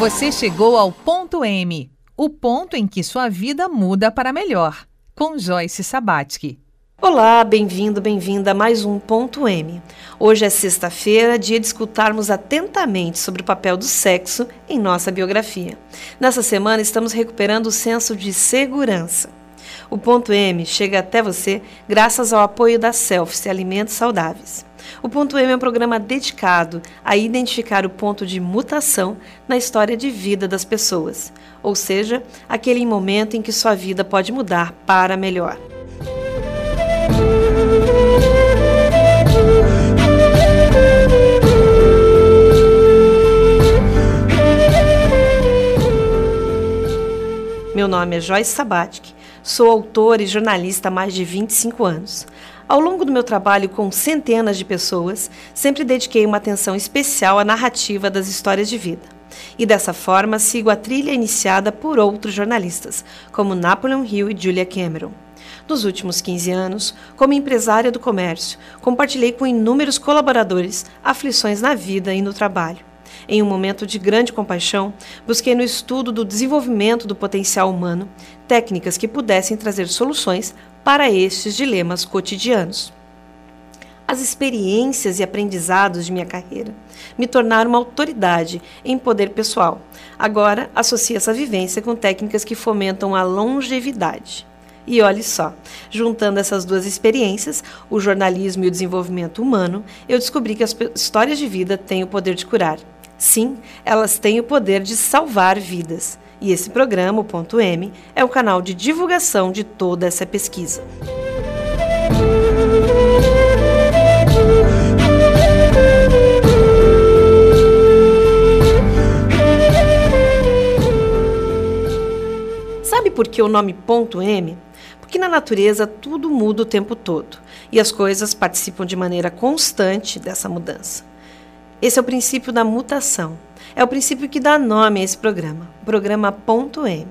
Você chegou ao Ponto M, o ponto em que sua vida muda para melhor, com Joyce Sabatsky. Olá, bem-vindo, bem-vinda a mais um Ponto M. Hoje é sexta-feira, dia de escutarmos atentamente sobre o papel do sexo em nossa biografia. Nessa semana estamos recuperando o senso de segurança. O Ponto M chega até você graças ao apoio da Selfie Se Alimentos Saudáveis. O Ponto M é um programa dedicado a identificar o ponto de mutação na história de vida das pessoas, ou seja, aquele momento em que sua vida pode mudar para melhor. Meu nome é Joyce Sabatsky, sou autora e jornalista há mais de 25 anos. Ao longo do meu trabalho com centenas de pessoas, sempre dediquei uma atenção especial à narrativa das histórias de vida. E dessa forma, sigo a trilha iniciada por outros jornalistas, como Napoleon Hill e Julia Cameron. Nos últimos 15 anos, como empresária do comércio, compartilhei com inúmeros colaboradores aflições na vida e no trabalho. Em um momento de grande compaixão, busquei no estudo do desenvolvimento do potencial humano técnicas que pudessem trazer soluções para estes dilemas cotidianos. As experiências e aprendizados de minha carreira me tornaram uma autoridade em poder pessoal. Agora, associo essa vivência com técnicas que fomentam a longevidade. E olhe só, juntando essas duas experiências, o jornalismo e o desenvolvimento humano, eu descobri que as histórias de vida têm o poder de curar. Sim, elas têm o poder de salvar vidas. E esse programa, o Ponto M, é um canal de divulgação de toda essa pesquisa. Sabe por que o nome Ponto M? Porque na natureza tudo muda o tempo todo e as coisas participam de maneira constante dessa mudança. Esse é o princípio da mutação. É o princípio que dá nome a esse programa, o programa Ponto M.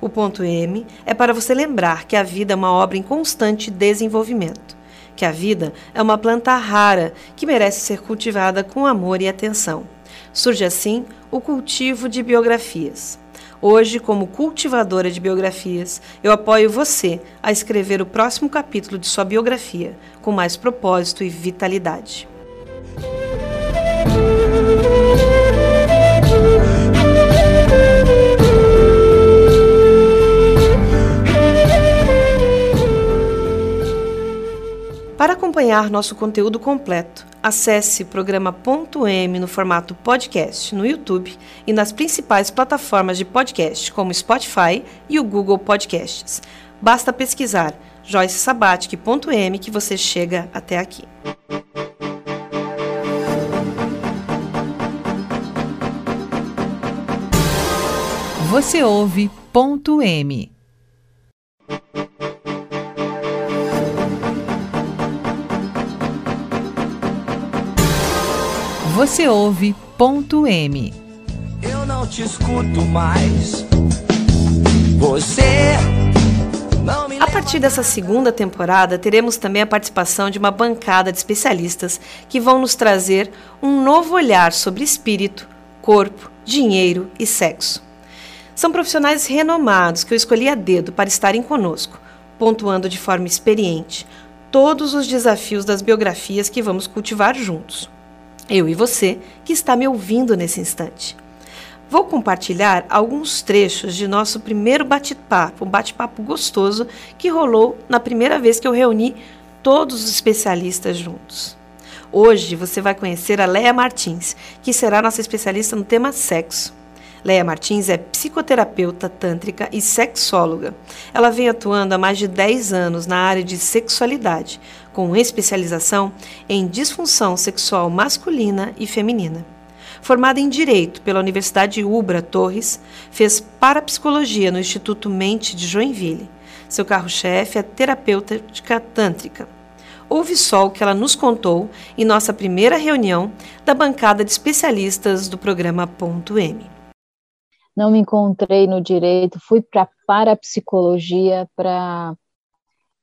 O Ponto M é para você lembrar que a vida é uma obra em constante desenvolvimento, que a vida é uma planta rara que merece ser cultivada com amor e atenção. Surge assim o cultivo de biografias. Hoje, como cultivadora de biografias, eu apoio você a escrever o próximo capítulo de sua biografia com mais propósito e vitalidade. Para acompanhar nosso conteúdo completo, acesse o programa Ponto M no formato podcast no YouTube e nas principais plataformas de podcast, como Spotify e o Google Podcasts. Basta pesquisar joycesabatsky.m que você chega até aqui. Você ouve Ponto M. Você ouve Ponto M. Eu não te escuto mais. Você não me... A partir dessa segunda temporada, teremos também a participação de uma bancada de especialistas que vão nos trazer um novo olhar sobre espírito, corpo, dinheiro e sexo. São profissionais renomados que eu escolhi a dedo para estarem conosco, pontuando de forma experiente todos os desafios das biografias que vamos cultivar juntos. Eu e você, que está me ouvindo nesse instante. Vou compartilhar alguns trechos de nosso primeiro bate-papo, um bate-papo gostoso que rolou na primeira vez que eu reuni todos os especialistas juntos. Hoje você vai conhecer a Léa Martins, que será nossa especialista no tema sexo. Léa Martins é psicoterapeuta tântrica e sexóloga. Ela vem atuando há mais de 10 anos na área de sexualidade, com especialização em disfunção sexual masculina e feminina. Formada em Direito pela Universidade Ubra Torres, fez parapsicologia no Instituto Mente de Joinville. Seu carro-chefe é terapêutica tântrica. Ouve só o que ela nos contou em nossa primeira reunião da bancada de especialistas do programa Ponto M. Não me encontrei no direito, fui para a parapsicologia para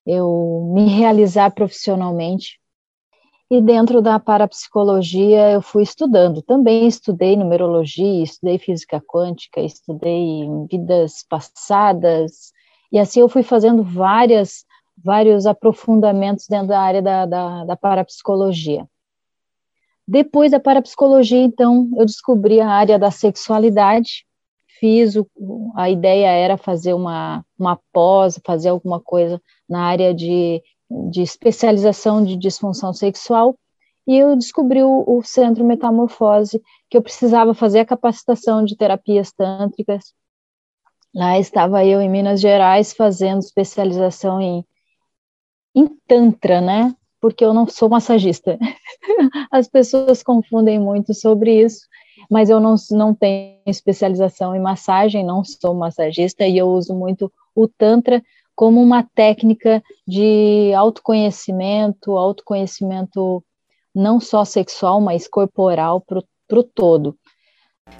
eu me realizar profissionalmente E dentro da parapsicologia eu fui estudando, também estudei numerologia, estudei física quântica, estudei vidas passadas, e assim eu fui fazendo vários aprofundamentos dentro da área da parapsicologia. Depois da parapsicologia, então, eu descobri a área da sexualidade, a ideia era fazer uma pós, fazer alguma coisa na área de especialização de disfunção sexual, e eu descobri o Centro Metamorfose, que eu precisava fazer a capacitação de terapias tântricas. Lá estava eu em Minas Gerais fazendo especialização em Tantra, né? Porque eu não sou massagista. As pessoas confundem muito sobre isso, mas eu não tenho especialização em massagem, não sou massagista, e eu uso muito o Tantra como uma técnica de autoconhecimento não só sexual, mas corporal pro todo.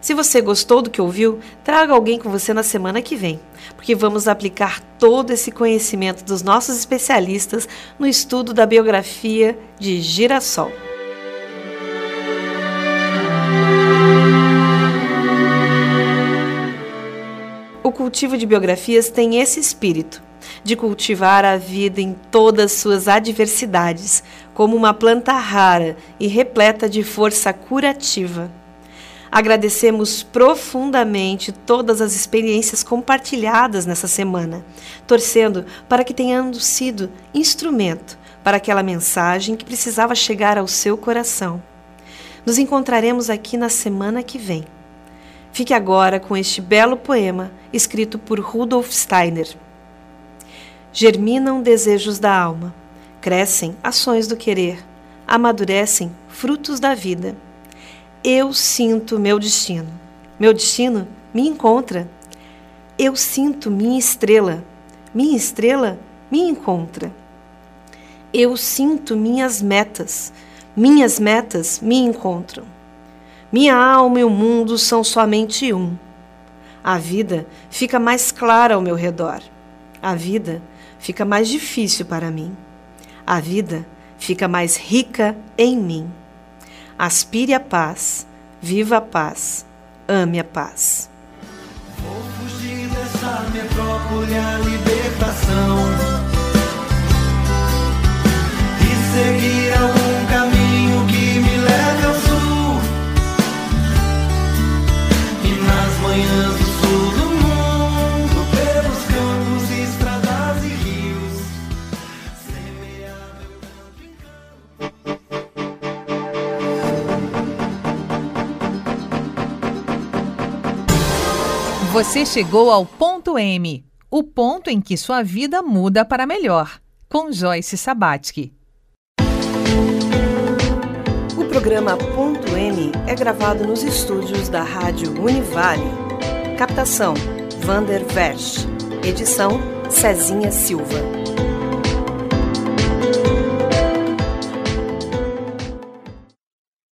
Se você gostou do que ouviu, traga alguém com você na semana que vem, porque vamos aplicar todo esse conhecimento dos nossos especialistas no estudo da biografia de Girassol. O cultivo de biografias tem esse espírito, de cultivar a vida em todas suas adversidades, como uma planta rara e repleta de força curativa. Agradecemos profundamente todas as experiências compartilhadas nessa semana, torcendo para que tenhamos sido instrumento para aquela mensagem que precisava chegar ao seu coração. Nos encontraremos aqui na semana que vem. Fique agora com este belo poema escrito por Rudolf Steiner. Germinam desejos da alma, crescem ações do querer, amadurecem frutos da vida. Eu sinto meu destino me encontra. Eu sinto minha estrela me encontra. Eu sinto minhas metas me encontram. Minha alma e o mundo são somente um. A vida fica mais clara ao meu redor. A vida fica mais difícil para mim. A vida fica mais rica em mim. Aspire a paz, viva a paz, ame a paz. Vou fugir dessa metrópole à libertação e seguir algum caminho que me leve ao sul. E nas manhãs do sul do mundo, pelos campos, estradas e rios, semear meu canto em campo. Você chegou ao Ponto M, o ponto em que sua vida muda para melhor, com Joyce Sabatsky. O programa Ponto M é gravado nos estúdios da Rádio Univale. Captação: Vander Vech. Edição: Cezinha Silva.